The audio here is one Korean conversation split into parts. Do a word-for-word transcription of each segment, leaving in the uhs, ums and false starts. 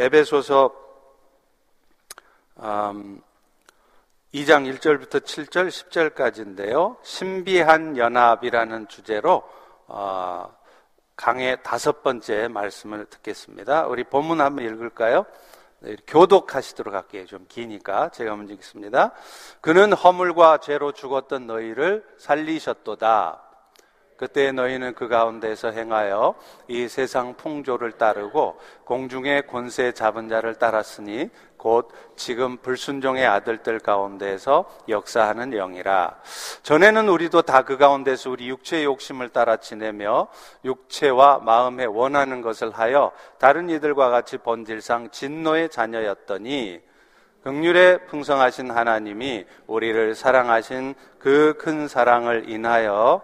에베소서 음, 이 장 일 절부터 칠 절, 십 절까지인데요. 신비한 연합이라는 주제로 어, 강의 다섯 번째 말씀을 듣겠습니다. 우리 본문 한번 읽을까요? 네, 교독하시도록 할게요. 좀 기니까 제가 먼저 읽겠습니다. 그는 허물과 죄로 죽었던 너희를 살리셨도다. 그때 너희는 그 가운데서 행하여 이 세상 풍조를 따르고 공중의 권세 잡은 자를 따랐으니 곧 지금 불순종의 아들들 가운데서 역사하는 영이라. 전에는 우리도 다 그 가운데서 우리 육체의 욕심을 따라 지내며 육체와 마음에 원하는 것을 하여 다른 이들과 같이 본질상 진노의 자녀였더니 긍휼에 풍성하신 하나님이 우리를 사랑하신 그 큰 사랑을 인하여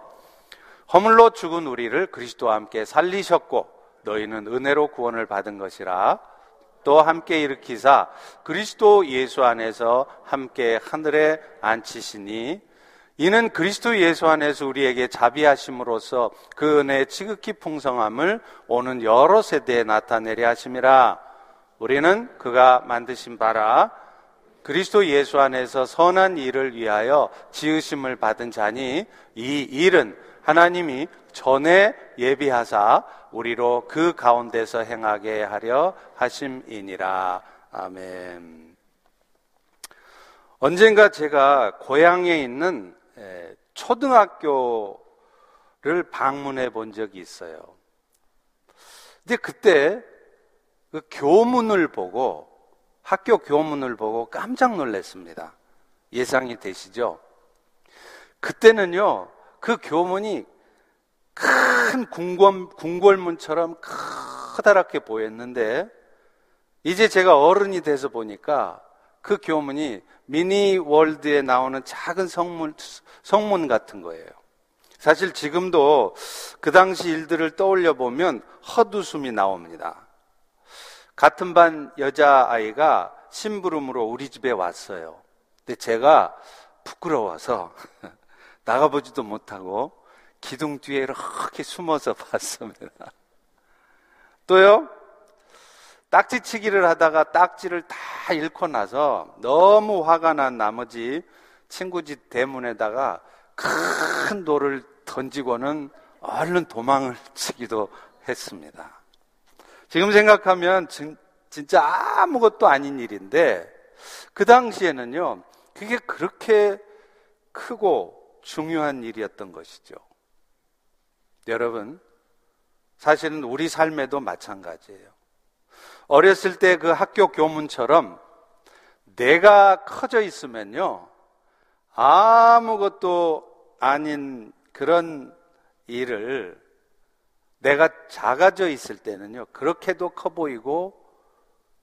허물로 죽은 우리를 그리스도와 함께 살리셨고 너희는 은혜로 구원을 받은 것이라. 또 함께 일으키사 그리스도 예수 안에서 함께 하늘에 앉히시니 이는 그리스도 예수 안에서 우리에게 자비하심으로써 그 은혜의 지극히 풍성함을 오는 여러 세대에 나타내려 하심이라. 우리는 그가 만드신 바라 그리스도 예수 안에서 선한 일을 위하여 지으심을 받은 자니 이 일은 하나님이 전에 예비하사 우리로 그 가운데서 행하게 하려 하심이니라. 아멘. 언젠가 제가 고향에 있는 초등학교를 방문해 본 적이 있어요. 근데 그때 그 교문을 보고, 학교 교문을 보고 깜짝 놀랐습니다. 예상이 되시죠? 그때는요, 그 교문이 큰 궁궐, 궁궐문처럼 커다랗게 보였는데 이제 제가 어른이 돼서 보니까 그 교문이 미니월드에 나오는 작은 성문, 성문 같은 거예요. 사실 지금도 그 당시 일들을 떠올려 보면 헛웃음이 나옵니다. 같은 반 여자아이가 심부름으로 우리 집에 왔어요. 근데 제가 부끄러워서 나가보지도 못하고 기둥 뒤에 이렇게 숨어서 봤습니다. 또요, 딱지치기를 하다가 딱지를 다 잃고 나서 너무 화가 난 나머지 친구 집 대문에다가 큰 돌을 던지고는 얼른 도망을 치기도 했습니다. 지금 생각하면 진, 진짜 아무것도 아닌 일인데 그 당시에는요, 그게 그렇게 크고 중요한 일이었던 것이죠. 여러분, 사실은 우리 삶에도 마찬가지예요. 어렸을 때 그 학교 교문처럼 내가 커져 있으면요, 아무것도 아닌 그런 일을 내가 작아져 있을 때는요, 그렇게도 커 보이고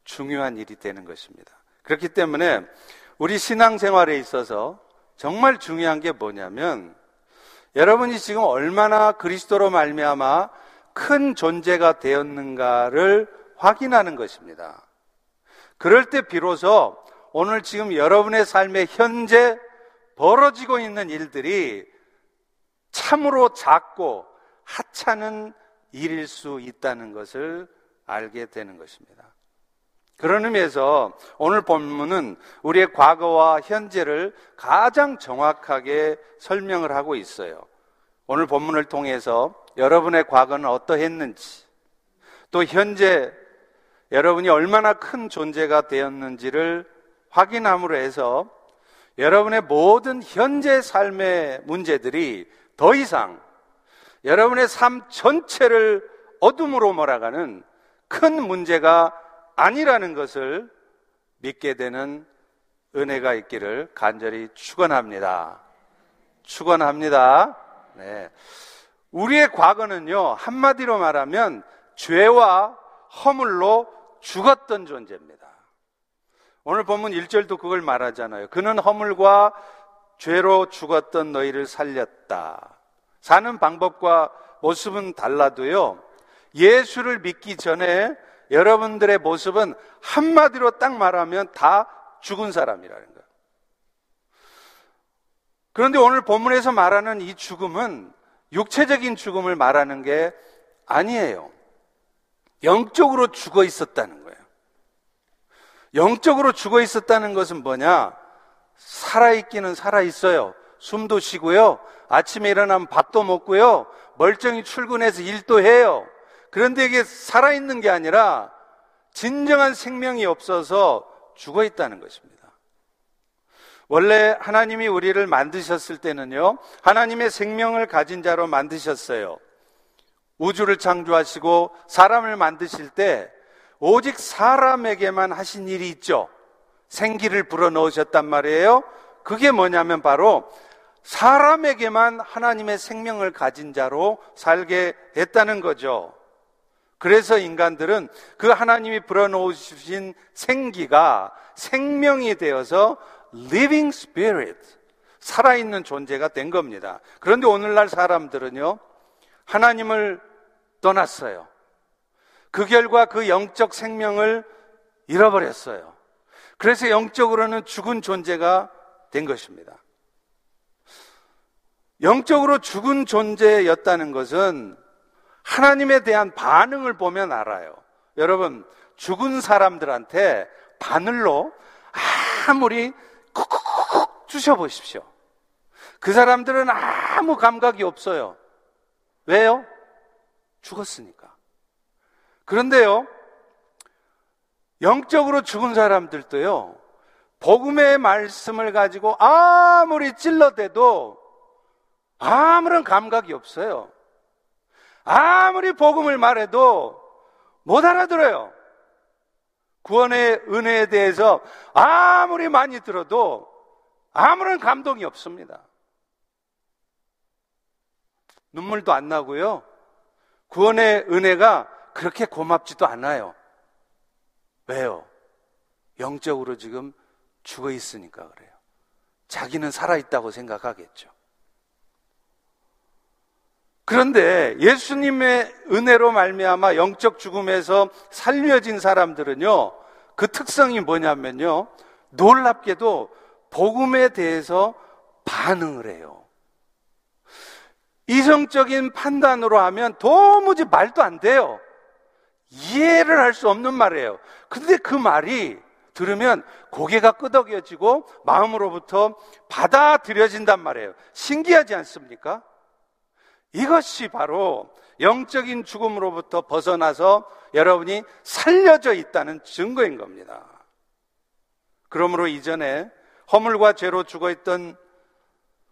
중요한 일이 되는 것입니다. 그렇기 때문에 우리 신앙생활에 있어서 정말 중요한 게 뭐냐면 여러분이 지금 얼마나 그리스도로 말미암아 큰 존재가 되었는가를 확인하는 것입니다. 그럴 때 비로소 오늘 지금 여러분의 삶에 현재 벌어지고 있는 일들이 참으로 작고 하찮은 일일 수 있다는 것을 알게 되는 것입니다. 그런 의미에서 오늘 본문은 우리의 과거와 현재를 가장 정확하게 설명을 하고 있어요. 오늘 본문을 통해서 여러분의 과거는 어떠했는지, 또 현재 여러분이 얼마나 큰 존재가 되었는지를 확인함으로 해서 여러분의 모든 현재 삶의 문제들이 더 이상 여러분의 삶 전체를 어둠으로 몰아가는 큰 문제가 아니라는 것을 믿게 되는 은혜가 있기를 간절히 축원합니다. 축원합니다. 네. 우리의 과거는요, 한마디로 말하면 죄와 허물로 죽었던 존재입니다. 오늘 본문 일 절도 그걸 말하잖아요. 그는 허물과 죄로 죽었던 너희를 살렸다. 사는 방법과 모습은 달라도요, 예수를 믿기 전에 여러분들의 모습은 한마디로 딱 말하면 다 죽은 사람이라는 거예요. 그런데 오늘 본문에서 말하는 이 죽음은 육체적인 죽음을 말하는 게 아니에요. 영적으로 죽어 있었다는 거예요. 영적으로 죽어 있었다는 것은 뭐냐? 살아있기는 살아있어요. 숨도 쉬고요. 아침에 일어나면 밥도 먹고요. 멀쩡히 출근해서 일도 해요. 그런데 이게 살아있는 게 아니라 진정한 생명이 없어서 죽어 있다는 것입니다. 원래 하나님이 우리를 만드셨을 때는요, 하나님의 생명을 가진 자로 만드셨어요. 우주를 창조하시고 사람을 만드실 때 오직 사람에게만 하신 일이 있죠. 생기를 불어넣으셨단 말이에요. 그게 뭐냐면 바로 사람에게만 하나님의 생명을 가진 자로 살게 했다는 거죠. 그래서 인간들은 그 하나님이 불어넣으신 생기가 생명이 되어서 Living Spirit, 살아있는 존재가 된 겁니다. 그런데 오늘날 사람들은요, 하나님을 떠났어요. 그 결과 그 영적 생명을 잃어버렸어요. 그래서 영적으로는 죽은 존재가 된 것입니다. 영적으로 죽은 존재였다는 것은 하나님에 대한 반응을 보면 알아요. 여러분, 죽은 사람들한테 바늘로 아무리 쿡쿡쿡 쑤셔 보십시오. 그 사람들은 아무 감각이 없어요. 왜요? 죽었으니까. 그런데요, 영적으로 죽은 사람들도요, 복음의 말씀을 가지고 아무리 찔러대도 아무런 감각이 없어요. 아무리 복음을 말해도 못 알아들어요. 구원의 은혜에 대해서 아무리 많이 들어도 아무런 감동이 없습니다. 눈물도 안 나고요. 구원의 은혜가 그렇게 고맙지도 않아요. 왜요? 영적으로 지금 죽어 있으니까 그래요. 자기는 살아있다고 생각하겠죠. 그런데 예수님의 은혜로 말미암아 영적 죽음에서 살려진 사람들은요, 그 특성이 뭐냐면요, 놀랍게도 복음에 대해서 반응을 해요. 이성적인 판단으로 하면 도무지 말도 안 돼요. 이해를 할 수 없는 말이에요. 근데 그 말이 들으면 고개가 끄덕여지고 마음으로부터 받아들여진단 말이에요. 신기하지 않습니까? 이것이 바로 영적인 죽음으로부터 벗어나서 여러분이 살려져 있다는 증거인 겁니다. 그러므로 이전에 허물과 죄로 죽어있던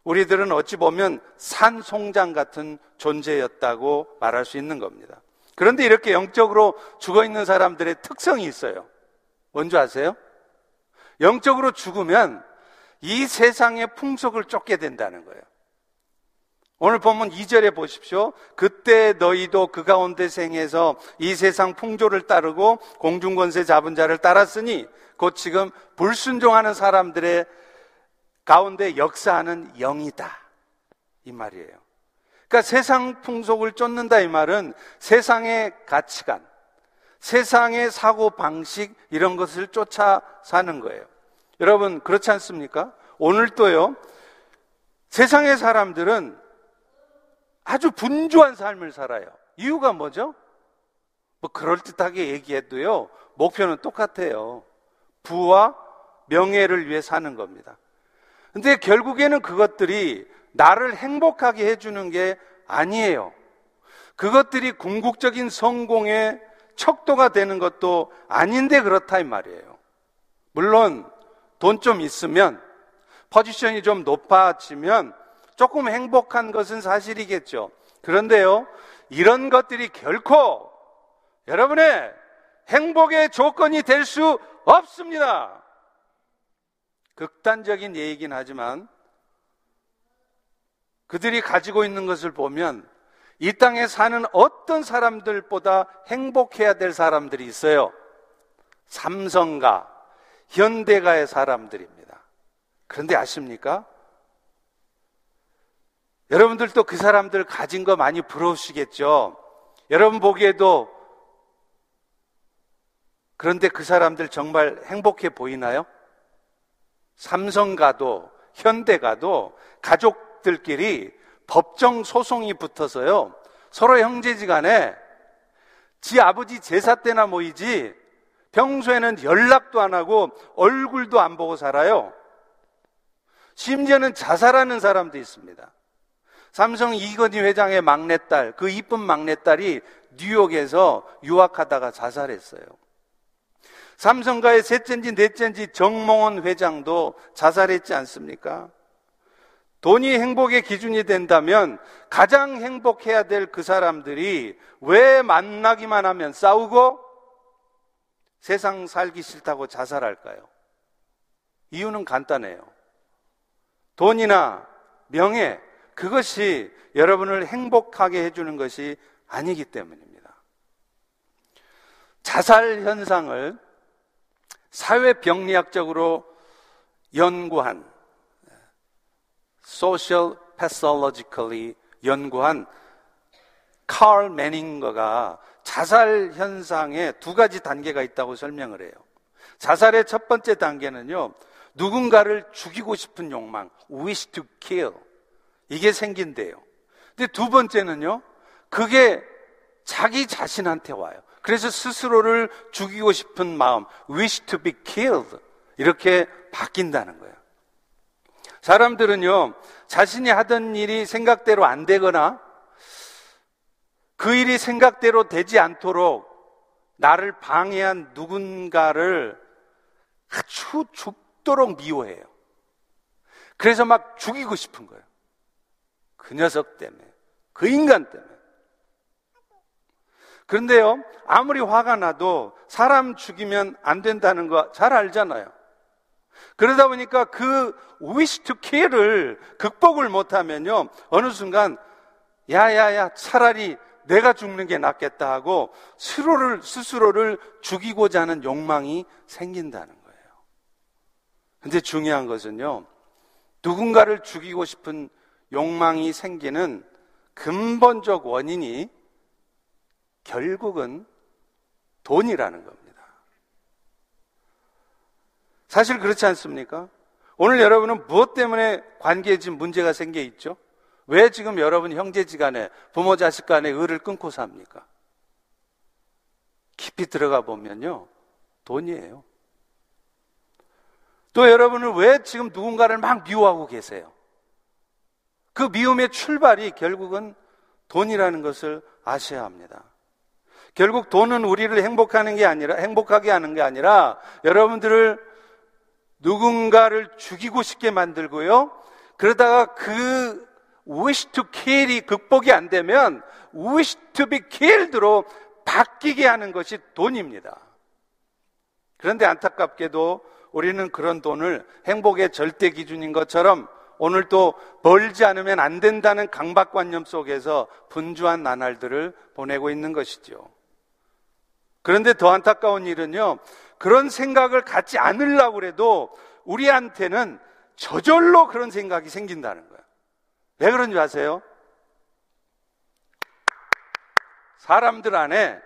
우리들은 어찌 보면 산송장 같은 존재였다고 말할 수 있는 겁니다. 그런데 이렇게 영적으로 죽어있는 사람들의 특성이 있어요. 뭔지 아세요? 영적으로 죽으면 이 세상의 풍속을 쫓게 된다는 거예요. 오늘 보면 이 절에 보십시오. 그때 너희도 그 가운데 생에서 이 세상 풍조를 따르고 공중권세 잡은 자를 따랐으니 곧 지금 불순종하는 사람들의 가운데 역사하는 영이다, 이 말이에요. 그러니까 세상 풍속을 쫓는다, 이 말은 세상의 가치관, 세상의 사고 방식, 이런 것을 쫓아 사는 거예요. 여러분, 그렇지 않습니까? 오늘도요, 세상의 사람들은 아주 분주한 삶을 살아요. 이유가 뭐죠? 뭐 그럴듯하게 얘기해도요, 목표는 똑같아요. 부와 명예를 위해 사는 겁니다. 근데 결국에는 그것들이 나를 행복하게 해주는 게 아니에요. 그것들이 궁극적인 성공의 척도가 되는 것도 아닌데 그렇다, 이 말이에요. 물론 돈 좀 있으면, 포지션이 좀 높아지면 조금 행복한 것은 사실이겠죠. 그런데요, 이런 것들이 결코 여러분의 행복의 조건이 될 수 없습니다. 극단적인 예이긴 하지만 그들이 가지고 있는 것을 보면 이 땅에 사는 어떤 사람들보다 행복해야 될 사람들이 있어요. 삼성가, 현대가의 사람들입니다. 그런데 아십니까? 여러분들도 그 사람들 가진 거 많이 부러우시겠죠. 여러분 보기에도. 그런데 그 사람들 정말 행복해 보이나요? 삼성가도 현대가도 가족들끼리 법정 소송이 붙어서요, 서로 형제지간에 지 아버지 제사 때나 모이지 평소에는 연락도 안 하고 얼굴도 안 보고 살아요. 심지어는 자살하는 사람도 있습니다. 삼성 이건희 회장의 막내딸, 그 이쁜 막내딸이 뉴욕에서 유학하다가 자살했어요. 삼성가의 셋째인지 넷째인지 정몽원 회장도 자살했지 않습니까? 돈이 행복의 기준이 된다면 가장 행복해야 될 그 사람들이 왜 만나기만 하면 싸우고 세상 살기 싫다고 자살할까요? 이유는 간단해요. 돈이나 명예, 그것이 여러분을 행복하게 해주는 것이 아니기 때문입니다. 자살 현상을 사회병리학적으로 연구한, Social Pathologically 연구한 칼 매닝거가 자살 현상에 두 가지 단계가 있다고 설명을 해요. 자살의 첫 번째 단계는요, 누군가를 죽이고 싶은 욕망, wish to kill, 이게 생긴대요. 근데 두 번째는요, 그게 자기 자신한테 와요. 그래서 스스로를 죽이고 싶은 마음, wish to be killed, 이렇게 바뀐다는 거예요. 사람들은요, 자신이 하던 일이 생각대로 안 되거나 그 일이 생각대로 되지 않도록 나를 방해한 누군가를 아주 죽도록 미워해요. 그래서 막 죽이고 싶은 거예요. 그 녀석 때문에, 그 인간 때문에. 그런데요, 아무리 화가 나도 사람 죽이면 안 된다는 거 잘 알잖아요. 그러다 보니까 그 wish to kill을 극복을 못하면요, 어느 순간 야야야 차라리 내가 죽는 게 낫겠다 하고 스스로를, 스스로를 죽이고자 하는 욕망이 생긴다는 거예요. 근데 중요한 것은요, 누군가를 죽이고 싶은 욕망이 생기는 근본적 원인이 결국은 돈이라는 겁니다. 사실 그렇지 않습니까? 오늘 여러분은 무엇 때문에 관계에 지금 문제가 생겨 있죠? 왜 지금 여러분 형제지간에, 부모 자식 간에 의를 끊고 삽니까? 깊이 들어가 보면요, 돈이에요. 또 여러분은 왜 지금 누군가를 막 미워하고 계세요? 그 미움의 출발이 결국은 돈이라는 것을 아셔야 합니다. 결국 돈은 우리를 행복하는 게 아니라, 행복하게 하는 게 아니라 여러분들을 누군가를 죽이고 싶게 만들고요, 그러다가 그 wish to kill이 극복이 안 되면 wish to be killed로 바뀌게 하는 것이 돈입니다. 그런데 안타깝게도 우리는 그런 돈을 행복의 절대 기준인 것처럼 오늘 또 벌지 않으면 안 된다는 강박관념 속에서 분주한 나날들을 보내고 있는 것이죠. 그런데 더 안타까운 일은요, 그런 생각을 갖지 않으려고 해도 우리한테는 저절로 그런 생각이 생긴다는 거예요. 왜 그런지 아세요? 사람들 안에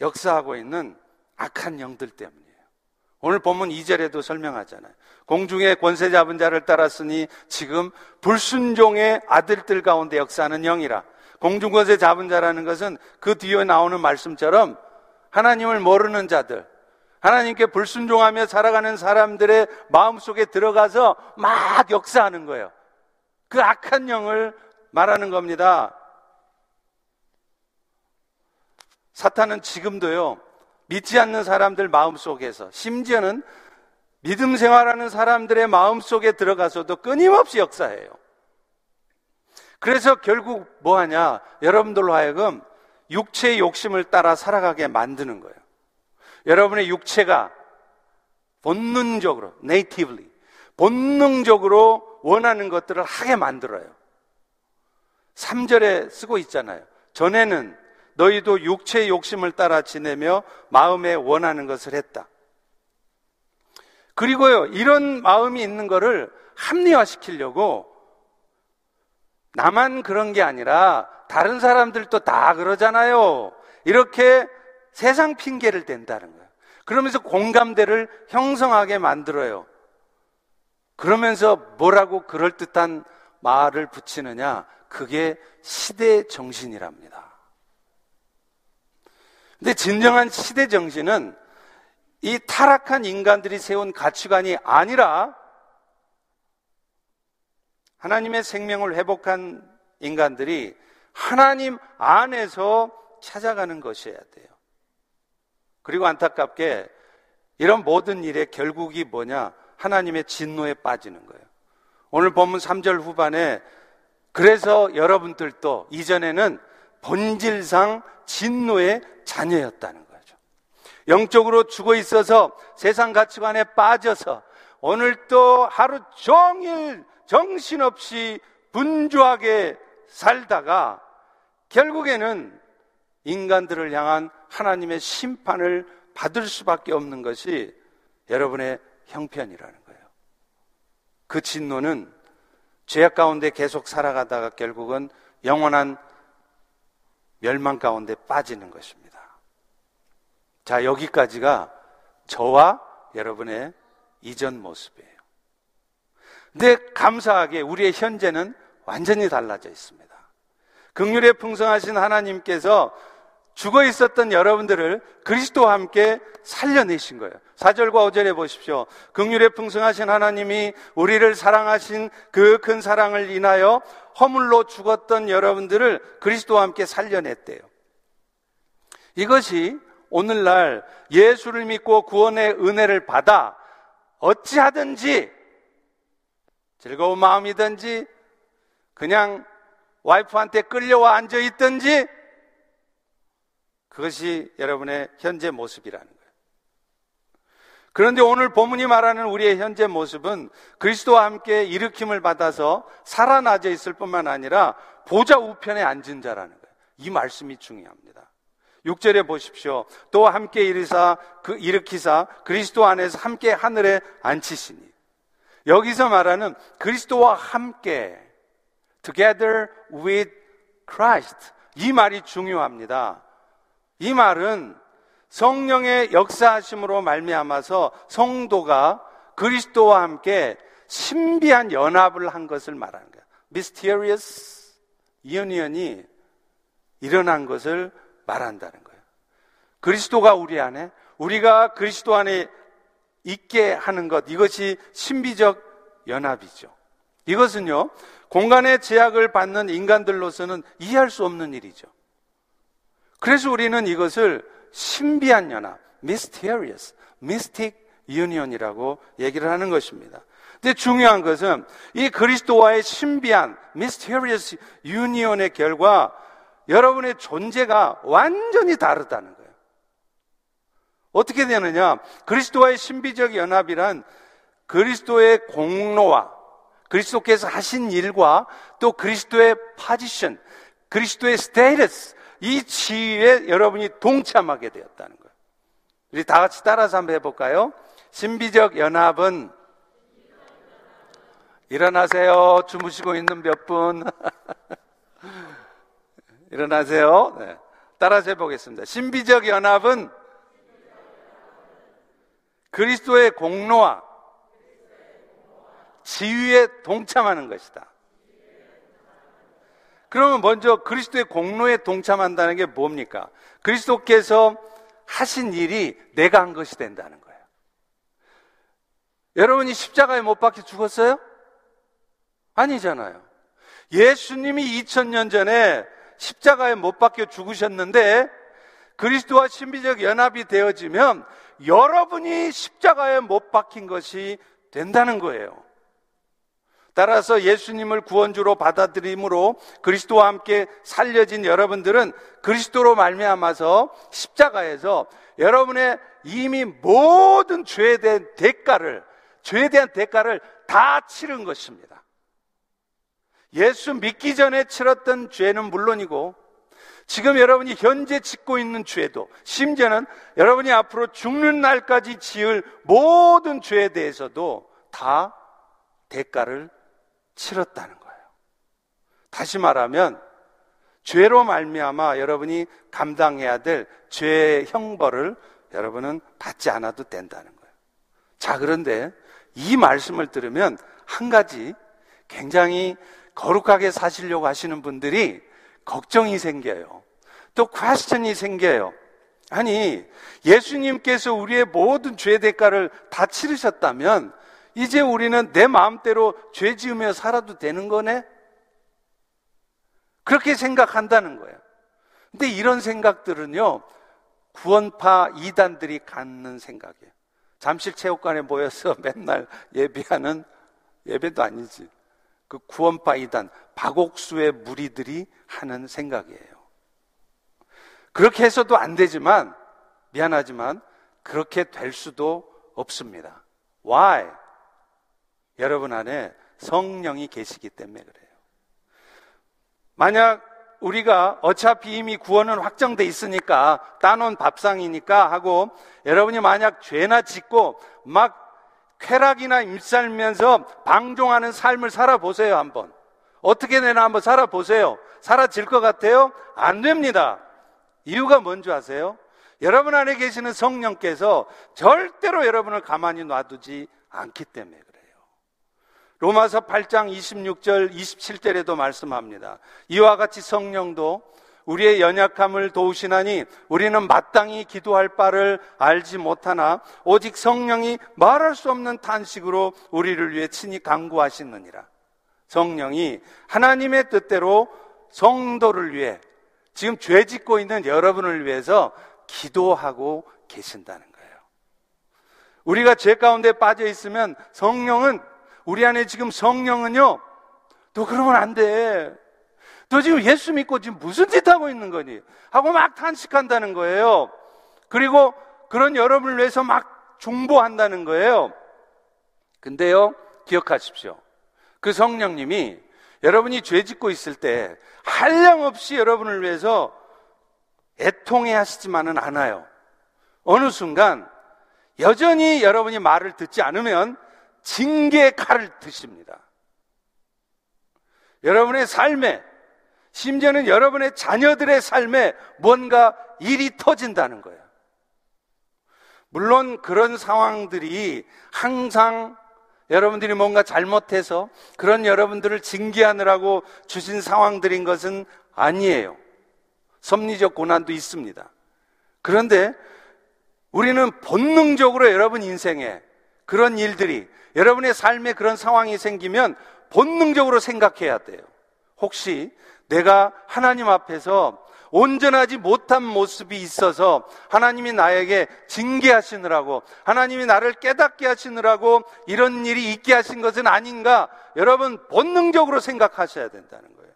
역사하고 있는 악한 영들 때문이에요. 오늘 본문 이 절에도 설명하잖아요. 공중에 권세 잡은 자를 따랐으니 지금 불순종의 아들들 가운데 역사하는 영이라. 공중 권세 잡은 자라는 것은 그 뒤에 나오는 말씀처럼 하나님을 모르는 자들, 하나님께 불순종하며 살아가는 사람들의 마음속에 들어가서 막 역사하는 거예요. 그 악한 영을 말하는 겁니다. 사탄은 지금도요, 믿지 않는 사람들 마음속에서, 심지어는 믿음 생활하는 사람들의 마음속에 들어가서도 끊임없이 역사해요. 그래서 결국 뭐하냐, 여러분들로 하여금 육체의 욕심을 따라 살아가게 만드는 거예요. 여러분의 육체가 본능적으로, natively, 본능적으로 원하는 것들을 하게 만들어요. 삼 절에 쓰고 있잖아요. 전에는 너희도 육체의 욕심을 따라 지내며 마음에 원하는 것을 했다. 그리고요, 이런 마음이 있는 거를 합리화시키려고 나만 그런 게 아니라 다른 사람들도 다 그러잖아요, 이렇게 세상 핑계를 댄다는 거예요. 그러면서 공감대를 형성하게 만들어요. 그러면서 뭐라고 그럴듯한 말을 붙이느냐, 그게 시대 정신이랍니다. 근데 진정한 시대 정신은 이 타락한 인간들이 세운 가치관이 아니라 하나님의 생명을 회복한 인간들이 하나님 안에서 찾아가는 것이어야 돼요. 그리고 안타깝게 이런 모든 일의 결국이 뭐냐? 하나님의 진노에 빠지는 거예요. 오늘 본문 삼 절 후반에 그래서 여러분들도 이전에는 본질상 진노의 자녀였다는 거죠. 영적으로 죽어 있어서 세상 가치관에 빠져서 오늘 또 하루 종일 정신없이 분주하게 살다가 결국에는 인간들을 향한 하나님의 심판을 받을 수밖에 없는 것이 여러분의 형편이라는 거예요. 그 진노는 죄악 가운데 계속 살아가다가 결국은 영원한 멸망 가운데 빠지는 것입니다. 자, 여기까지가 저와 여러분의 이전 모습이에요. 근데 감사하게 우리의 현재는 완전히 달라져 있습니다. 긍휼에 풍성하신 하나님께서 죽어 있었던 여러분들을 그리스도와 함께 살려내신 거예요. 사 절과 오 절에 보십시오. 긍휼에 풍성하신 하나님이 우리를 사랑하신 그 큰 사랑을 인하여 허물로 죽었던 여러분들을 그리스도와 함께 살려냈대요. 이것이 오늘날 예수를 믿고 구원의 은혜를 받아 어찌하든지 즐거운 마음이든지 그냥 와이프한테 끌려와 앉아있든지 그것이 여러분의 현재 모습이라는 거예요. 그런데 오늘 본문이 말하는 우리의 현재 모습은 그리스도와 함께 일으킴을 받아서 살아나져 있을 뿐만 아니라 보좌 우편에 앉은 자라는 거예요. 이 말씀이 중요합니다. 육 절에 보십시오. 또 함께 일으사, 그 일으키사 그리스도 안에서 함께 하늘에 앉히시니, 여기서 말하는 그리스도와 함께 together with Christ, 이 말이 중요합니다. 이 말은 성령의 역사하심으로 말미암아서 성도가 그리스도와 함께 신비한 연합을 한 것을 말하는 거예요. Mysterious union이 일어난 것을 말한다는 거예요. 그리스도가 우리 안에, 우리가 그리스도 안에 있게 하는 것, 이것이 신비적 연합이죠. 이것은요, 공간의 제약을 받는 인간들로서는 이해할 수 없는 일이죠. 그래서 우리는 이것을 신비한 연합, mysterious, mystic union이라고 얘기를 하는 것입니다. 근데 중요한 것은 이 그리스도와의 신비한 mysterious union의 결과 여러분의 존재가 완전히 다르다는 거예요. 어떻게 되느냐? 그리스도와의 신비적 연합이란 그리스도의 공로와 그리스도께서 하신 일과 또 그리스도의 position, 그리스도의 status, 이 지위에 여러분이 동참하게 되었다는 거예요. 우리 다 같이 따라서 한번 해볼까요? 신비적 연합은, 일어나세요. 주무시고 있는 몇 분. 일어나세요. 네. 따라서 해보겠습니다. 신비적 연합은 그리스도의 공로와 지위에 동참하는 것이다. 그러면 먼저 그리스도의 공로에 동참한다는 게 뭡니까? 그리스도께서 하신 일이 내가 한 것이 된다는 거예요. 여러분이 십자가에 못 박혀 죽었어요? 아니잖아요. 예수님이 이천 년 전에 십자가에 못 박혀 죽으셨는데 그리스도와 신비적 연합이 되어지면 여러분이 십자가에 못 박힌 것이 된다는 거예요. 따라서 예수님을 구원주로 받아들임으로 그리스도와 함께 살려진 여러분들은 그리스도로 말미암아서 십자가에서 여러분의 이미 모든 죄에 대한 대가를, 죄에 대한 대가를 다 치른 것입니다. 예수 믿기 전에 치렀던 죄는 물론이고 지금 여러분이 현재 짓고 있는 죄도, 심지어는 여러분이 앞으로 죽는 날까지 지을 모든 죄에 대해서도 다 대가를 치렀다는 거예요. 다시 말하면 죄로 말미암아 여러분이 감당해야 될 죄의 형벌을 여러분은 받지 않아도 된다는 거예요. 자, 그런데 이 말씀을 들으면 한 가지 굉장히 거룩하게 사시려고 하시는 분들이 걱정이 생겨요. 또 퀘스천이 생겨요. 아니, 예수님께서 우리의 모든 죄 대가를 다 치르셨다면 이제 우리는 내 마음대로 죄 지으며 살아도 되는 거네? 그렇게 생각한다는 거예요. 근데 이런 생각들은요, 구원파 이단들이 갖는 생각이에요. 잠실 체육관에 모여서 맨날 예배하는, 예배도 아니지, 그 구원파 이단, 박옥수의 무리들이 하는 생각이에요. 그렇게 해서도 안 되지만, 미안하지만 그렇게 될 수도 없습니다. Why? 여러분 안에 성령이 계시기 때문에 그래요. 만약 우리가 어차피 이미 구원은 확정돼 있으니까 따놓은 밥상이니까 하고, 여러분이 만약 죄나 짓고 막 쾌락이나 입살면서 방종하는 삶을 살아보세요. 한번 어떻게 되나 한번 살아보세요. 사라질 것 같아요? 안 됩니다. 이유가 뭔지 아세요? 여러분 안에 계시는 성령께서 절대로 여러분을 가만히 놔두지 않기 때문에 그래요. 로마서 팔 장 이십육 절 이십칠 절에도 말씀합니다. 이와 같이 성령도 우리의 연약함을 도우시나니 우리는 마땅히 기도할 바를 알지 못하나 오직 성령이 말할 수 없는 탄식으로 우리를 위해 친히 간구하시느니라. 성령이 하나님의 뜻대로 성도를 위해, 지금 죄 짓고 있는 여러분을 위해서 기도하고 계신다는 거예요. 우리가 죄 가운데 빠져 있으면 성령은, 우리 안에 지금 성령은요, 너 그러면 안 돼, 너 지금 예수 믿고 지금 무슨 짓 하고 있는 거니? 하고 막 탄식한다는 거예요. 그리고 그런 여러분을 위해서 막 중보한다는 거예요. 근데요, 기억하십시오. 그 성령님이 여러분이 죄 짓고 있을 때 한량없이 여러분을 위해서 애통해 하시지만은 않아요. 어느 순간 여전히 여러분이 말을 듣지 않으면 징계의 칼을 드십니다. 여러분의 삶에, 심지어는 여러분의 자녀들의 삶에 뭔가 일이 터진다는 거예요. 물론 그런 상황들이 항상 여러분들이 뭔가 잘못해서 그런 여러분들을 징계하느라고 주신 상황들인 것은 아니에요. 섭리적 고난도 있습니다. 그런데 우리는 본능적으로 여러분 인생에 그런 일들이, 여러분의 삶에 그런 상황이 생기면 본능적으로 생각해야 돼요. 혹시 내가 하나님 앞에서 온전하지 못한 모습이 있어서 하나님이 나에게 징계하시느라고, 하나님이 나를 깨닫게 하시느라고 이런 일이 있게 하신 것은 아닌가, 여러분 본능적으로 생각하셔야 된다는 거예요.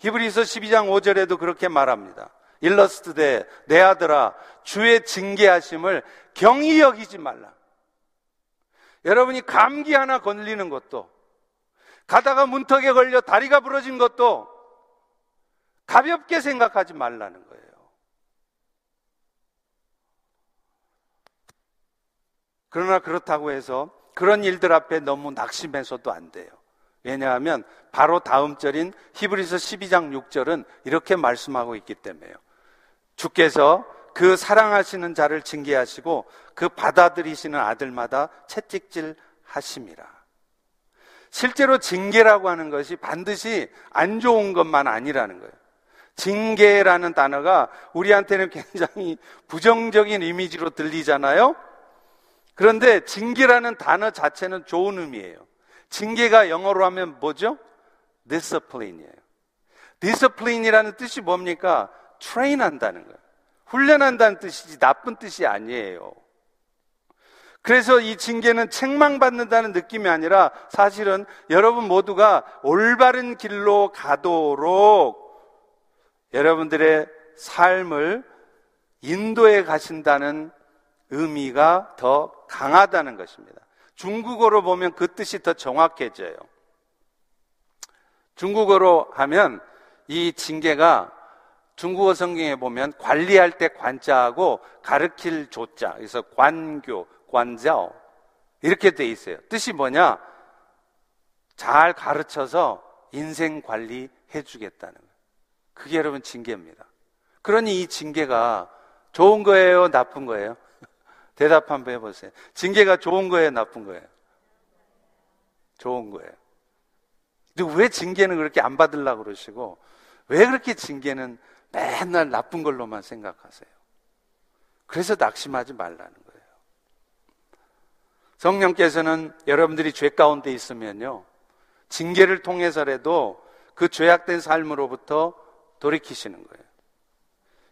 히브리서 십이 장 오 절에도 그렇게 말합니다. 일러스트되 내 아들아 주의 징계하심을 경히 여기지 말라. 여러분이 감기 하나 걸리는 것도, 가다가 문턱에 걸려 다리가 부러진 것도 가볍게 생각하지 말라는 거예요. 그러나 그렇다고 해서 그런 일들 앞에 너무 낙심해서도 안 돼요. 왜냐하면 바로 다음 절인 히브리서 십이 장 육 절은 이렇게 말씀하고 있기 때문에요. 주께서 그 사랑하시는 자를 징계하시고 그 받아들이시는 아들마다 채찍질 하심이라. 실제로 징계라고 하는 것이 반드시 안 좋은 것만 아니라는 거예요. 징계라는 단어가 우리한테는 굉장히 부정적인 이미지로 들리잖아요. 그런데 징계라는 단어 자체는 좋은 의미예요. 징계가 영어로 하면 뭐죠? discipline이에요. discipline이라는 뜻이 뭡니까? train한다는 거예요. 훈련한다는 뜻이지 나쁜 뜻이 아니에요. 그래서 이 징계는 책망받는다는 느낌이 아니라 사실은 여러분 모두가 올바른 길로 가도록 여러분들의 삶을 인도해 가신다는 의미가 더 강하다는 것입니다. 중국어로 보면 그 뜻이 더 정확해져요. 중국어로 하면 이 징계가, 중국어 성경에 보면 관리할 때 관자하고 가르칠 조자, 그래서 관교, 관자오 이렇게 돼 있어요. 뜻이 뭐냐? 잘 가르쳐서 인생 관리 해주겠다는 거예요. 그게 여러분 징계입니다. 그러니 이 징계가 좋은 거예요, 나쁜 거예요? 대답 한번 해보세요. 징계가 좋은 거예요, 나쁜 거예요? 좋은 거예요. 근데 왜 징계는 그렇게 안 받으려고 그러시고 왜 그렇게 징계는 맨날 나쁜 걸로만 생각하세요? 그래서 낙심하지 말라는 거예요. 성령께서는 여러분들이 죄 가운데 있으면요, 징계를 통해서라도 그 죄악된 삶으로부터 돌이키시는 거예요.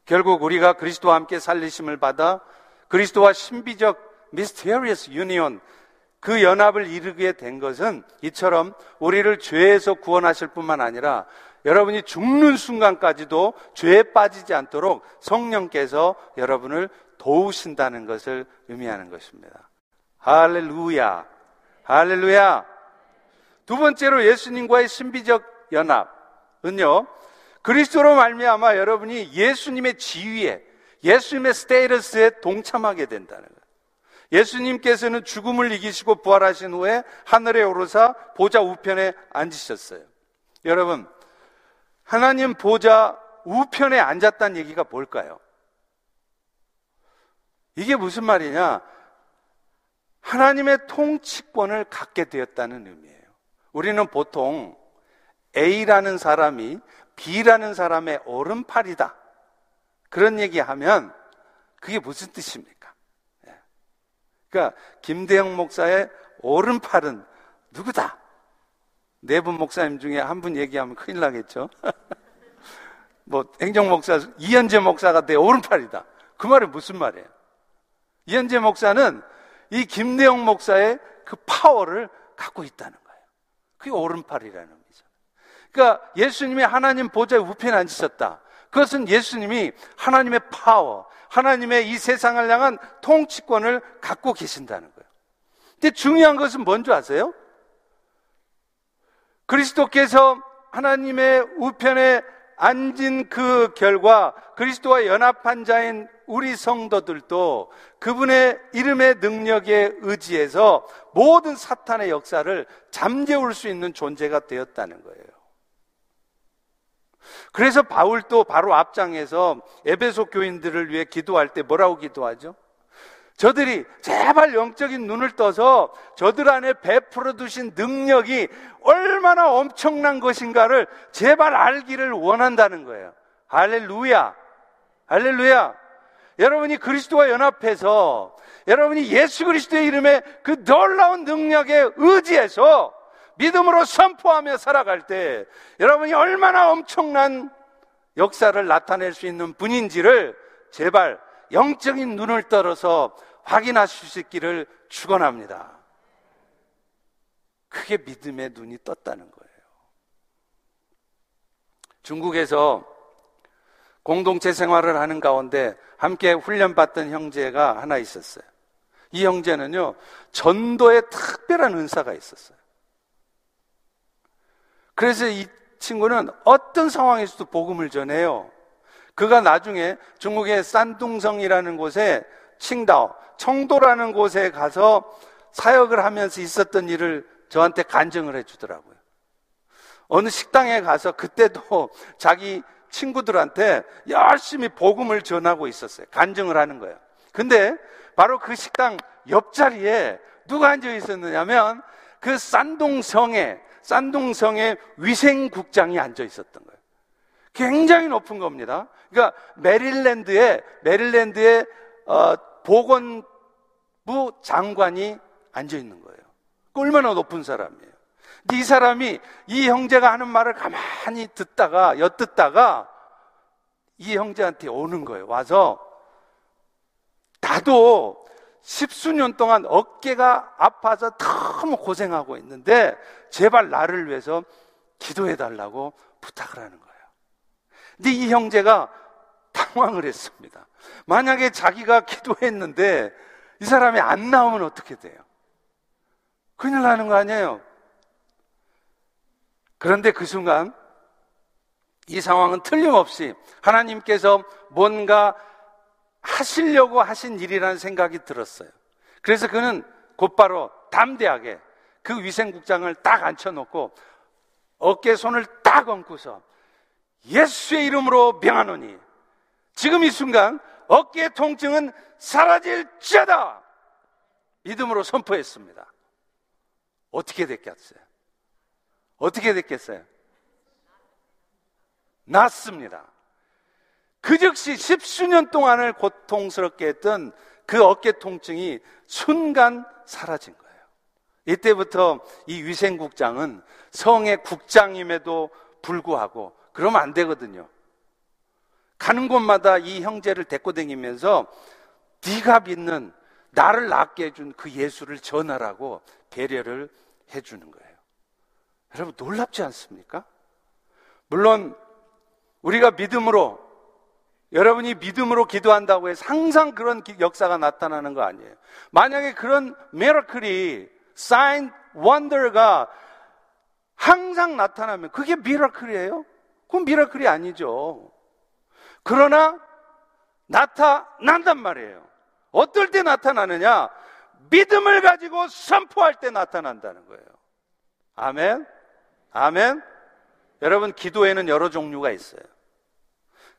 결국 우리가 그리스도와 함께 살리심을 받아 그리스도와 신비적 mysterious union, 그 연합을 이루게 된 것은 이처럼 우리를 죄에서 구원하실 뿐만 아니라 여러분이 죽는 순간까지도 죄에 빠지지 않도록 성령께서 여러분을 도우신다는 것을 의미하는 것입니다. 할렐루야, 할렐루야. 두 번째로 예수님과의 신비적 연합은요, 그리스도로 말미암아 여러분이 예수님의 지위에, 예수님의 스테이러스에 동참하게 된다는 거예요. 예수님께서는 죽음을 이기시고 부활하신 후에 하늘에 오르사 보좌 우편에 앉으셨어요. 여러분, 하나님 보좌 우편에 앉았다는 얘기가 뭘까요? 이게 무슨 말이냐? 하나님의 통치권을 갖게 되었다는 의미예요. 우리는 보통 A라는 사람이 B라는 사람의 오른팔이다, 그런 얘기하면 그게 무슨 뜻입니까? 그러니까 김대영 목사의 오른팔은 누구다? 네 분 목사님 중에 한 분 얘기하면 큰일 나겠죠. 뭐 행정 목사 이현재 목사가 내 오른팔이다, 그 말이 무슨 말이에요? 이현재 목사는 이 김대영 목사의 그 파워를 갖고 있다는 거예요. 그게 오른팔이라는 거죠. 그러니까 예수님이 하나님 보좌에 우편에 앉으셨다, 그것은 예수님이 하나님의 파워, 하나님의 이 세상을 향한 통치권을 갖고 계신다는 거예요. 근데 중요한 것은 뭔지 아세요? 그리스도께서 하나님의 우편에 앉은 그 결과 그리스도와 연합한 자인 우리 성도들도 그분의 이름의 능력에 의지해서 모든 사탄의 역사를 잠재울 수 있는 존재가 되었다는 거예요. 그래서 바울도 바로 앞장에서 에베소 교인들을 위해 기도할 때 뭐라고 기도하죠? 저들이 제발 영적인 눈을 떠서 저들 안에 베풀어 두신 능력이 얼마나 엄청난 것인가를 제발 알기를 원한다는 거예요. 할렐루야, 할렐루야. 여러분이 그리스도와 연합해서, 여러분이 예수 그리스도의 이름에 그 놀라운 능력에 의지해서 믿음으로 선포하며 살아갈 때 여러분이 얼마나 엄청난 역사를 나타낼 수 있는 분인지를 제발 영적인 눈을 떨어서 확인하실 수 있기를 축원합니다. 그게 믿음의 눈이 떴다는 거예요. 중국에서 공동체 생활을 하는 가운데 함께 훈련받던 형제가 하나 있었어요. 이 형제는요, 전도에 특별한 은사가 있었어요. 그래서 이 친구는 어떤 상황에서도 복음을 전해요. 그가 나중에 중국의 산둥성이라는 곳에, 칭다오, 청도라는 곳에 가서 사역을 하면서 있었던 일을 저한테 간증을 해주더라고요. 어느 식당에 가서 그때도 자기 친구들한테 열심히 복음을 전하고 있었어요. 간증을 하는 거예요. 근데 바로 그 식당 옆자리에 누가 앉아 있었느냐면 그 산둥성에, 산둥성의 위생국장이 앉아 있었던 거예요. 굉장히 높은 겁니다. 그러니까 메릴랜드의 메릴랜드의 어, 보건부 장관이 앉아 있는 거예요. 얼마나 높은 사람이에요. 근데 이 사람이 이 형제가 하는 말을 가만히 듣다가 엿듣다가 이 형제한테 오는 거예요. 와서 나도 십수년 동안 어깨가 아파서 너무 고생하고 있는데 제발 나를 위해서 기도해달라고 부탁을 하는 거예요. 근데 이 형제가 당황을 했습니다. 만약에 자기가 기도했는데 이 사람이 안 나오면 어떻게 돼요? 큰일 나는 거 아니에요? 그런데 그 순간 이 상황은 틀림없이 하나님께서 뭔가 하시려고 하신 일이라는 생각이 들었어요. 그래서 그는 곧바로 담대하게 그 위생국장을 딱 앉혀놓고 어깨에 손을 딱 얹고서 예수의 이름으로 명하노니 지금 이 순간 어깨의 통증은 사라질지어다, 믿음으로 선포했습니다. 어떻게 됐겠어요? 어떻게 됐겠어요? 낫습니다. 그 즉시 십수년 동안을 고통스럽게 했던 그 어깨 통증이 순간 사라진 거예요. 이때부터 이 위생국장은 성의 국장임에도 불구하고, 그러면 안 되거든요, 가는 곳마다 이 형제를 데리고 다니면서 네가 믿는 나를 낫게 해준 그 예수를 전하라고 배려를 해주는 거예요. 여러분, 놀랍지 않습니까? 물론 우리가 믿음으로, 여러분이 믿음으로 기도한다고 해서 항상 그런 역사가 나타나는 거 아니에요. 만약에 그런 미러클이, 사인, 원더가 항상 나타나면 그게 미러클이에요? 그건 미러클이 아니죠. 그러나 나타난단 말이에요. 어떨 때 나타나느냐? 믿음을 가지고 선포할 때 나타난다는 거예요. 아멘? 아멘? 여러분, 기도에는 여러 종류가 있어요.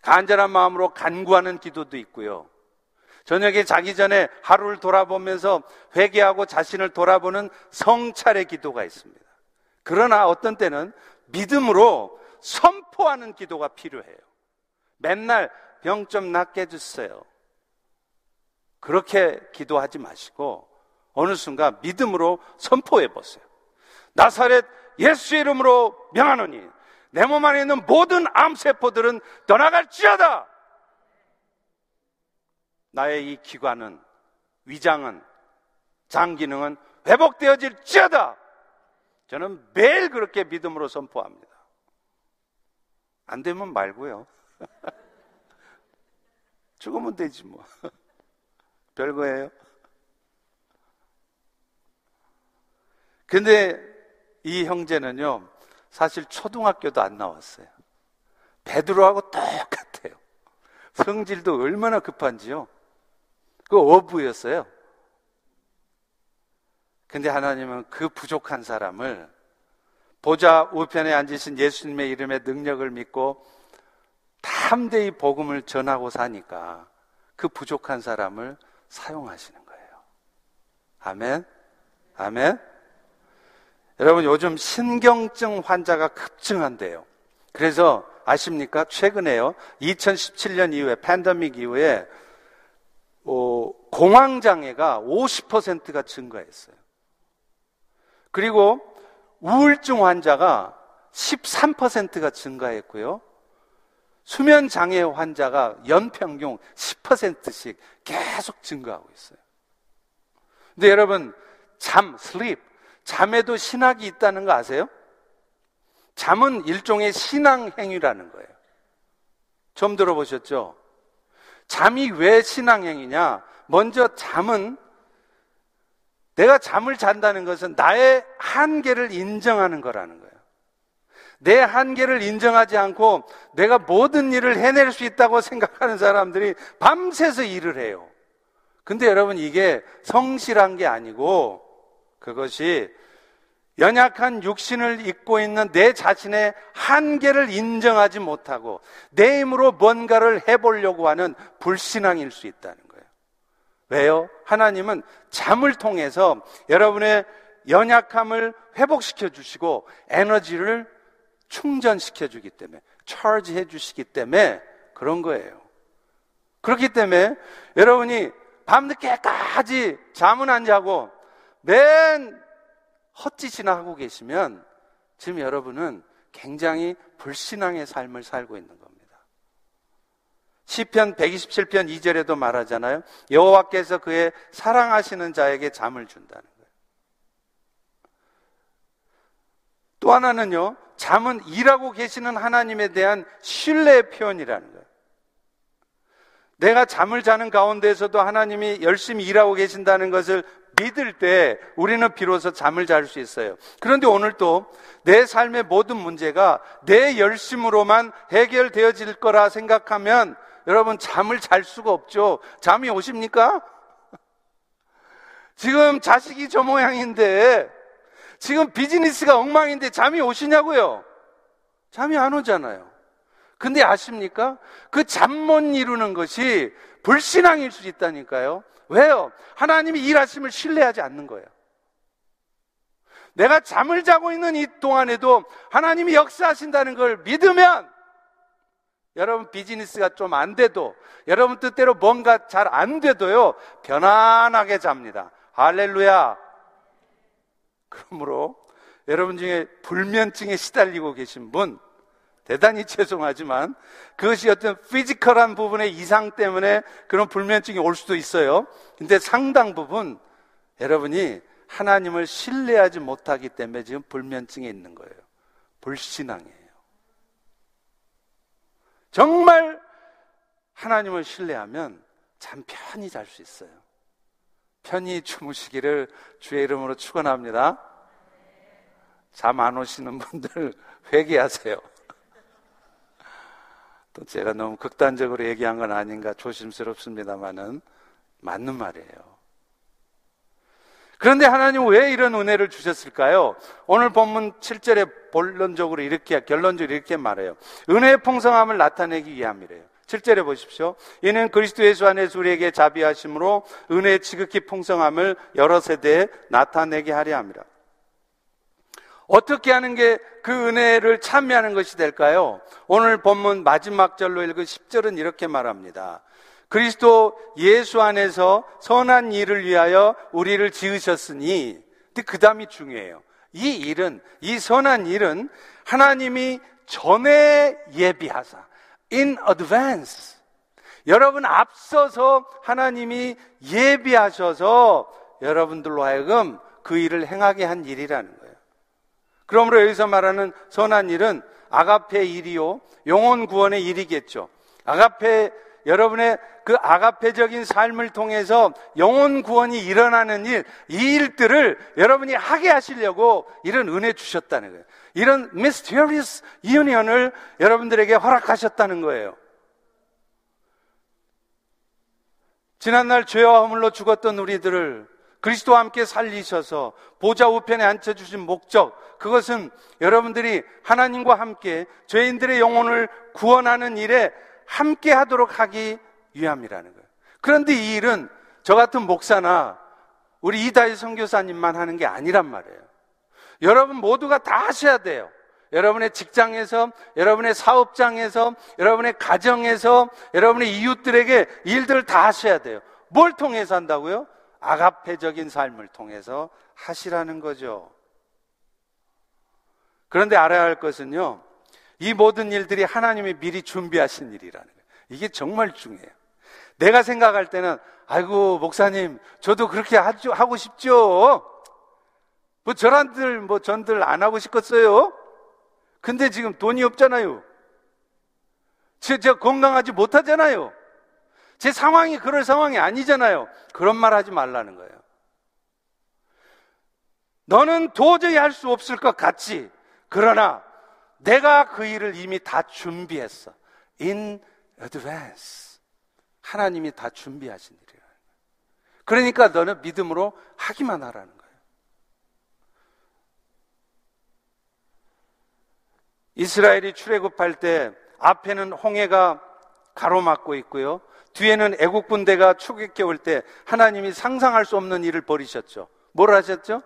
간절한 마음으로 간구하는 기도도 있고요, 저녁에 자기 전에 하루를 돌아보면서 회개하고 자신을 돌아보는 성찰의 기도가 있습니다. 그러나 어떤 때는 믿음으로 선포하는 기도가 필요해요. 맨날 병 좀 낫게 해주세요, 그렇게 기도하지 마시고 어느 순간 믿음으로 선포해 보세요. 나사렛 예수의 이름으로 명하노니 내 몸 안에 있는 모든 암세포들은 떠나갈지어다. 나의 이 기관은, 위장은, 장기능은 회복되어질지어다. 저는 매일 그렇게 믿음으로 선포합니다. 안 되면 말고요. 죽으면 되지 뭐. 별거예요. 근데 이 형제는요, 사실 초등학교도 안 나왔어요. 베드로하고 똑같아요. 성질도 얼마나 급한지요. 그 어부였어요. 근데 하나님은 그 부족한 사람을 보좌 우편에 앉으신 예수님의 이름의 능력을 믿고 담대히 복음을 전하고 사니까 그 부족한 사람을 사용하시는 거예요. 아멘? 아멘? 여러분, 요즘 신경증 환자가 급증한대요. 그래서 아십니까? 최근에요, 이천십칠년 이후에, 팬데믹 이후에 어, 공황장애가 오십 퍼센트가 증가했어요. 그리고 우울증 환자가 십삼 퍼센트가 증가했고요, 수면장애 환자가 연평균 십 퍼센트씩 계속 증가하고 있어요. 근데 여러분, 잠, sleep, 잠에도 신학이 있다는 거 아세요? 잠은 일종의 신앙행위라는 거예요. 좀 들어보셨죠? 잠이 왜 신앙행위냐? 먼저 잠은, 내가 잠을 잔다는 것은 나의 한계를 인정하는 거라는 거예요. 내 한계를 인정하지 않고 내가 모든 일을 해낼 수 있다고 생각하는 사람들이 밤새서 일을 해요. 근데 여러분, 이게 성실한 게 아니고 그것이 연약한 육신을 입고 있는 내 자신의 한계를 인정하지 못하고 내 힘으로 뭔가를 해보려고 하는 불신앙일 수 있다는 거예요. 왜요? 하나님은 잠을 통해서 여러분의 연약함을 회복시켜 주시고 에너지를 충전시켜 주기 때문에, 차지해 주시기 때문에 그런 거예요. 그렇기 때문에 여러분이 밤늦게까지 잠은 안 자고 맨 헛짓이나 하고 계시면 지금 여러분은 굉장히 불신앙의 삶을 살고 있는 겁니다. 시편 백이십칠편 이절에도 말하잖아요. 여호와께서 그의 사랑하시는 자에게 잠을 준다는 거예요. 또 하나는요, 잠은 일하고 계시는 하나님에 대한 신뢰의 표현이라는 거예요. 내가 잠을 자는 가운데에서도 하나님이 열심히 일하고 계신다는 것을 믿을 때 우리는 비로소 잠을 잘 수 있어요. 그런데 오늘 또 내 삶의 모든 문제가 내 열심으로만 해결되어질 거라 생각하면 여러분, 잠을 잘 수가 없죠. 잠이 오십니까? 지금 자식이 저 모양인데, 지금 비즈니스가 엉망인데 잠이 오시냐고요? 잠이 안 오잖아요. 근데 아십니까? 그 잠 못 이루는 것이 불신앙일 수 있다니까요. 왜요? 하나님이 일하심을 신뢰하지 않는 거예요. 내가 잠을 자고 있는 이 동안에도 하나님이 역사하신다는 걸 믿으면 여러분 비즈니스가 좀 안 돼도, 여러분 뜻대로 뭔가 잘 안 돼도요, 편안하게 잡니다. 할렐루야. 그러므로 여러분 중에 불면증에 시달리고 계신 분, 대단히 죄송하지만 그것이 어떤 피지컬한 부분의 이상 때문에 그런 불면증이 올 수도 있어요. 근데 상당 부분 여러분이 하나님을 신뢰하지 못하기 때문에 지금 불면증에 있는 거예요. 불신앙이에요. 정말 하나님을 신뢰하면 잠 편히 잘 수 있어요. 편히 주무시기를 주의 이름으로 축원합니다. 잠 안 오시는 분들 회개하세요. 또 제가 너무 극단적으로 얘기한 건 아닌가 조심스럽습니다만은 맞는 말이에요. 그런데 하나님 왜 이런 은혜를 주셨을까요? 오늘 본문 칠 절에 본론적으로 이렇게, 결론적으로 이렇게 말해요. 은혜의 풍성함을 나타내기 위함이래요. 칠 절에 보십시오. 이는 그리스도 예수 안에서 우리에게 자비하심으로 은혜의 지극히 풍성함을 여러 세대에 나타내게 하려 합니다. 어떻게 하는 게 그 은혜를 참여하는 것이 될까요? 오늘 본문 마지막 절로 읽은 십 절은 이렇게 말합니다. 그리스도 예수 안에서 선한 일을 위하여 우리를 지으셨으니, 근데 그 다음이 중요해요. 이 일은, 이 선한 일은 하나님이 전에 예비하사, in advance, 여러분 앞서서 하나님이 예비하셔서 여러분들로 하여금 그 일을 행하게 한 일이라는 거예요. 그러므로 여기서 말하는 선한 일은 아가페 일이요, 영혼 구원의 일이겠죠. 아가페, 여러분의 그 아가페적인 삶을 통해서 영혼 구원이 일어나는 일, 이 일들을 여러분이 하게 하시려고 이런 은혜 주셨다는 거예요. 이런 mysterious union을 여러분들에게 허락하셨다는 거예요. 지난날 죄와 허물로 죽었던 우리들을 그리스도와 함께 살리셔서 보좌 우편에 앉혀주신 목적, 그것은 여러분들이 하나님과 함께 죄인들의 영혼을 구원하는 일에 함께 하도록 하기 위함이라는 거예요. 그런데 이 일은 저 같은 목사나 우리 이다희 선교사님만 하는 게 아니란 말이에요. 여러분 모두가 다 하셔야 돼요. 여러분의 직장에서, 여러분의 사업장에서, 여러분의 가정에서, 여러분의 이웃들에게 일들을 다 하셔야 돼요. 뭘 통해서 한다고요? 아가페적인 삶을 통해서 하시라는 거죠. 그런데 알아야 할 것은요, 이 모든 일들이 하나님이 미리 준비하신 일이라는 거예요. 이게 정말 중요해요. 내가 생각할 때는, 아이고 목사님 저도 그렇게 하죠, 하고 싶죠. 뭐 저란들 뭐 전들 안 하고 싶겠어요. 근데 지금 돈이 없잖아요. 제가 건강하지 못하잖아요. 제 상황이 그럴 상황이 아니잖아요. 그런 말 하지 말라는 거예요. 너는 도저히 할 수 없을 것 같지. 그러나 내가 그 일을 이미 다 준비했어. In advance. 하나님이 다 준비하신 일이라는 거예요. 그러니까 너는 믿음으로 하기만 하라는 거예요. 이스라엘이 출애굽할 때 앞에는 홍해가 가로막고 있고요, 뒤에는 애국 군대가 추격해 올 때 하나님이 상상할 수 없는 일을 벌이셨죠. 뭘 하셨죠?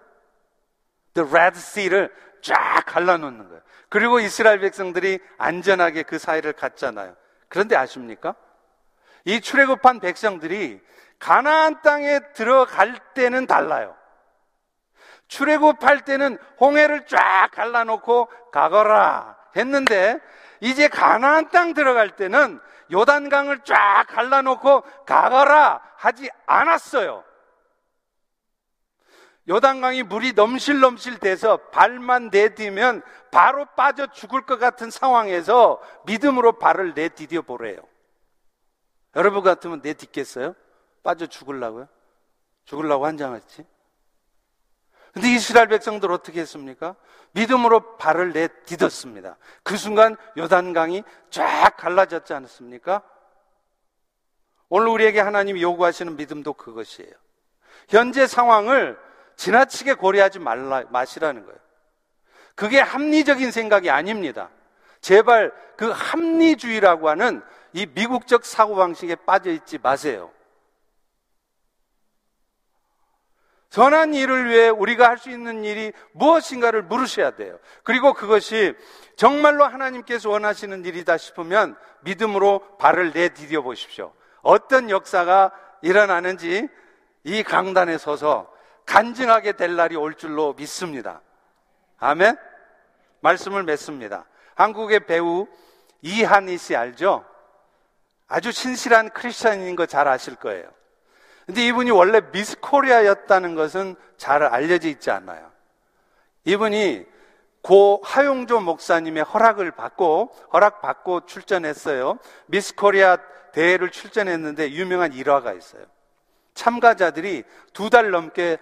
The Red Sea를 쫙 갈라놓는 거예요. 그리고 이스라엘 백성들이 안전하게 그 사이를 갔잖아요. 그런데 아십니까? 이 출애굽한 백성들이 가나안 땅에 들어갈 때는 달라요. 출애굽할 때는 홍해를 쫙 갈라놓고 가거라 했는데, 이제 가나안 땅 들어갈 때는 요단강을 쫙 갈라놓고 가거라 하지 않았어요. 요단강이 물이 넘실넘실 돼서 발만 내디면 바로 빠져 죽을 것 같은 상황에서 믿음으로 발을 내디뎌 보래요. 여러분 같으면 내딛겠어요? 빠져 죽으려고요? 죽으려고 환장했지? 근데 이스라엘 백성들 어떻게 했습니까? 믿음으로 발을 내딛었습니다. 그 순간 요단강이 쫙 갈라졌지 않습니까? 오늘 우리에게 하나님이 요구하시는 믿음도 그것이에요. 현재 상황을 지나치게 고려하지 말라, 마시라는 거예요. 그게 합리적인 생각이 아닙니다. 제발 그 합리주의라고 하는 이 미국적 사고방식에 빠져있지 마세요. 선한 일을 위해 우리가 할 수 있는 일이 무엇인가를 물으셔야 돼요. 그리고 그것이 정말로 하나님께서 원하시는 일이다 싶으면 믿음으로 발을 내디뎌 보십시오. 어떤 역사가 일어나는지 이 강단에 서서 간증하게 될 날이 올 줄로 믿습니다. 아멘? 말씀을 맺습니다. 한국의 배우 이한희 씨 알죠? 아주 신실한 크리스천인 거 잘 아실 거예요. 근데 이분이 원래 미스코리아였다는 것은 잘 알려져 있지 않아요. 이분이 고 하용조 목사님의 허락을 받고 허락받고 출전했어요. 미스코리아 대회를 출전했는데 유명한 일화가 있어요. 참가자들이 두 달 넘게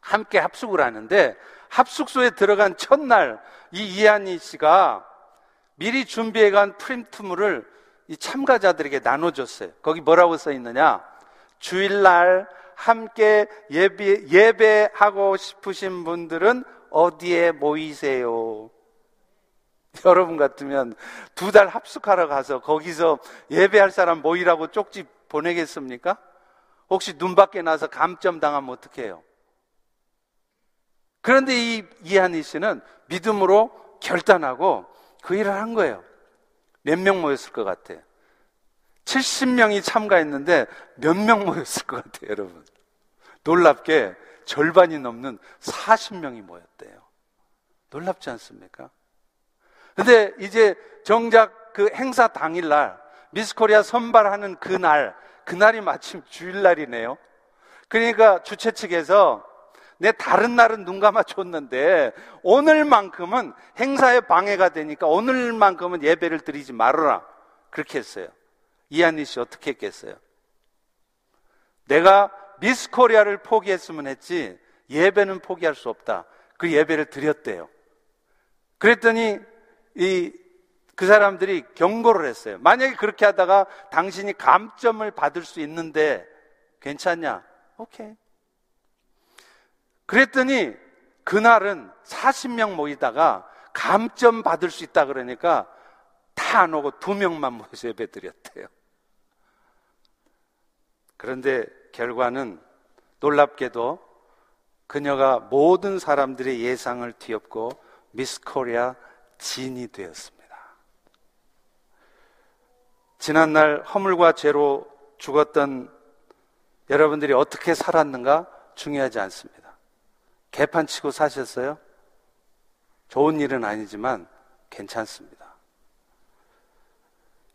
함께 합숙을 하는데 합숙소에 들어간 첫날 이 이한희 씨가 미리 준비해간 프린트물을 이 참가자들에게 나눠줬어요. 거기 뭐라고 써 있느냐? 주일날 함께 예배, 예배하고 싶으신 분들은 어디에 모이세요? 여러분 같으면 두 달 합숙하러 가서 거기서 예배할 사람 모이라고 쪽지 보내겠습니까? 혹시 눈 밖에 나서 감점당하면 어떡해요? 그런데 이 이한희 씨는 믿음으로 결단하고 그 일을 한 거예요. 몇 명 모였을 것 같아요? 칠십 명이 참가했는데 몇 명 모였을 것 같아요, 여러분? 놀랍게 절반이 넘는 사십 명이 모였대요. 놀랍지 않습니까? 근데 이제 정작 그 행사 당일날, 미스코리아 선발하는 그날, 그날이 마침 주일날이네요. 그러니까 주최 측에서 내 다른 날은 눈 감아줬는데 오늘만큼은 행사에 방해가 되니까 오늘만큼은 예배를 드리지 말아라, 그렇게 했어요. 이한희 씨 어떻게 했겠어요? 내가 미스코리아를 포기했으면 했지 예배는 포기할 수 없다. 그 예배를 드렸대요. 그랬더니 이, 그 사람들이 경고를 했어요. 만약에 그렇게 하다가 당신이 감점을 받을 수 있는데 괜찮냐? 오케이. 그랬더니 그날은 사십 명 모이다가 감점 받을 수 있다 그러니까 다 안 오고 두 명만 모여서 예배 드렸대요. 그런데 결과는 놀랍게도 그녀가 모든 사람들의 예상을 뒤엎고 미스코리아 진이 되었습니다. 지난날 허물과 죄로 죽었던 여러분들이 어떻게 살았는가 중요하지 않습니다. 개판치고 사셨어요? 좋은 일은 아니지만 괜찮습니다.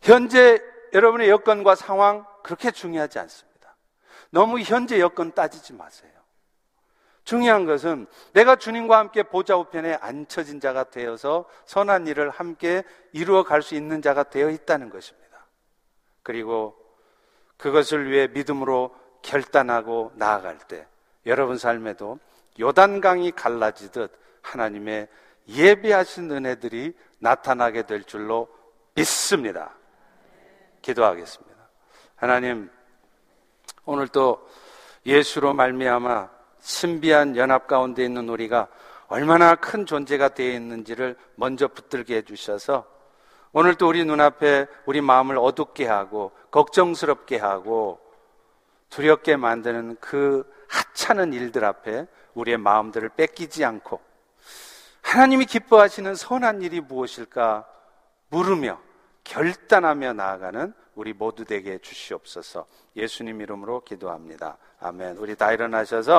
현재 여러분의 여건과 상황 그렇게 중요하지 않습니다. 너무 현재 여건 따지지 마세요. 중요한 것은 내가 주님과 함께 보좌우편에 앉혀진 자가 되어서 선한 일을 함께 이루어갈 수 있는 자가 되어 있다는 것입니다. 그리고 그것을 위해 믿음으로 결단하고 나아갈 때 여러분 삶에도 요단강이 갈라지듯 하나님의 예비하신 은혜들이 나타나게 될 줄로 믿습니다. 기도하겠습니다. 하나님, 오늘 또 예수로 말미암아 신비한 연합 가운데 있는 우리가 얼마나 큰 존재가 되어 있는지를 먼저 붙들게 해주셔서 오늘 또 우리 눈앞에 우리 마음을 어둡게 하고 걱정스럽게 하고 두렵게 만드는 그 하찮은 일들 앞에 우리의 마음들을 뺏기지 않고 하나님이 기뻐하시는 선한 일이 무엇일까 물으며 결단하며 나아가는 우리 모두 되게 해주시옵소서. 예수님 이름으로 기도합니다. 아멘. 우리 다 일어나셔서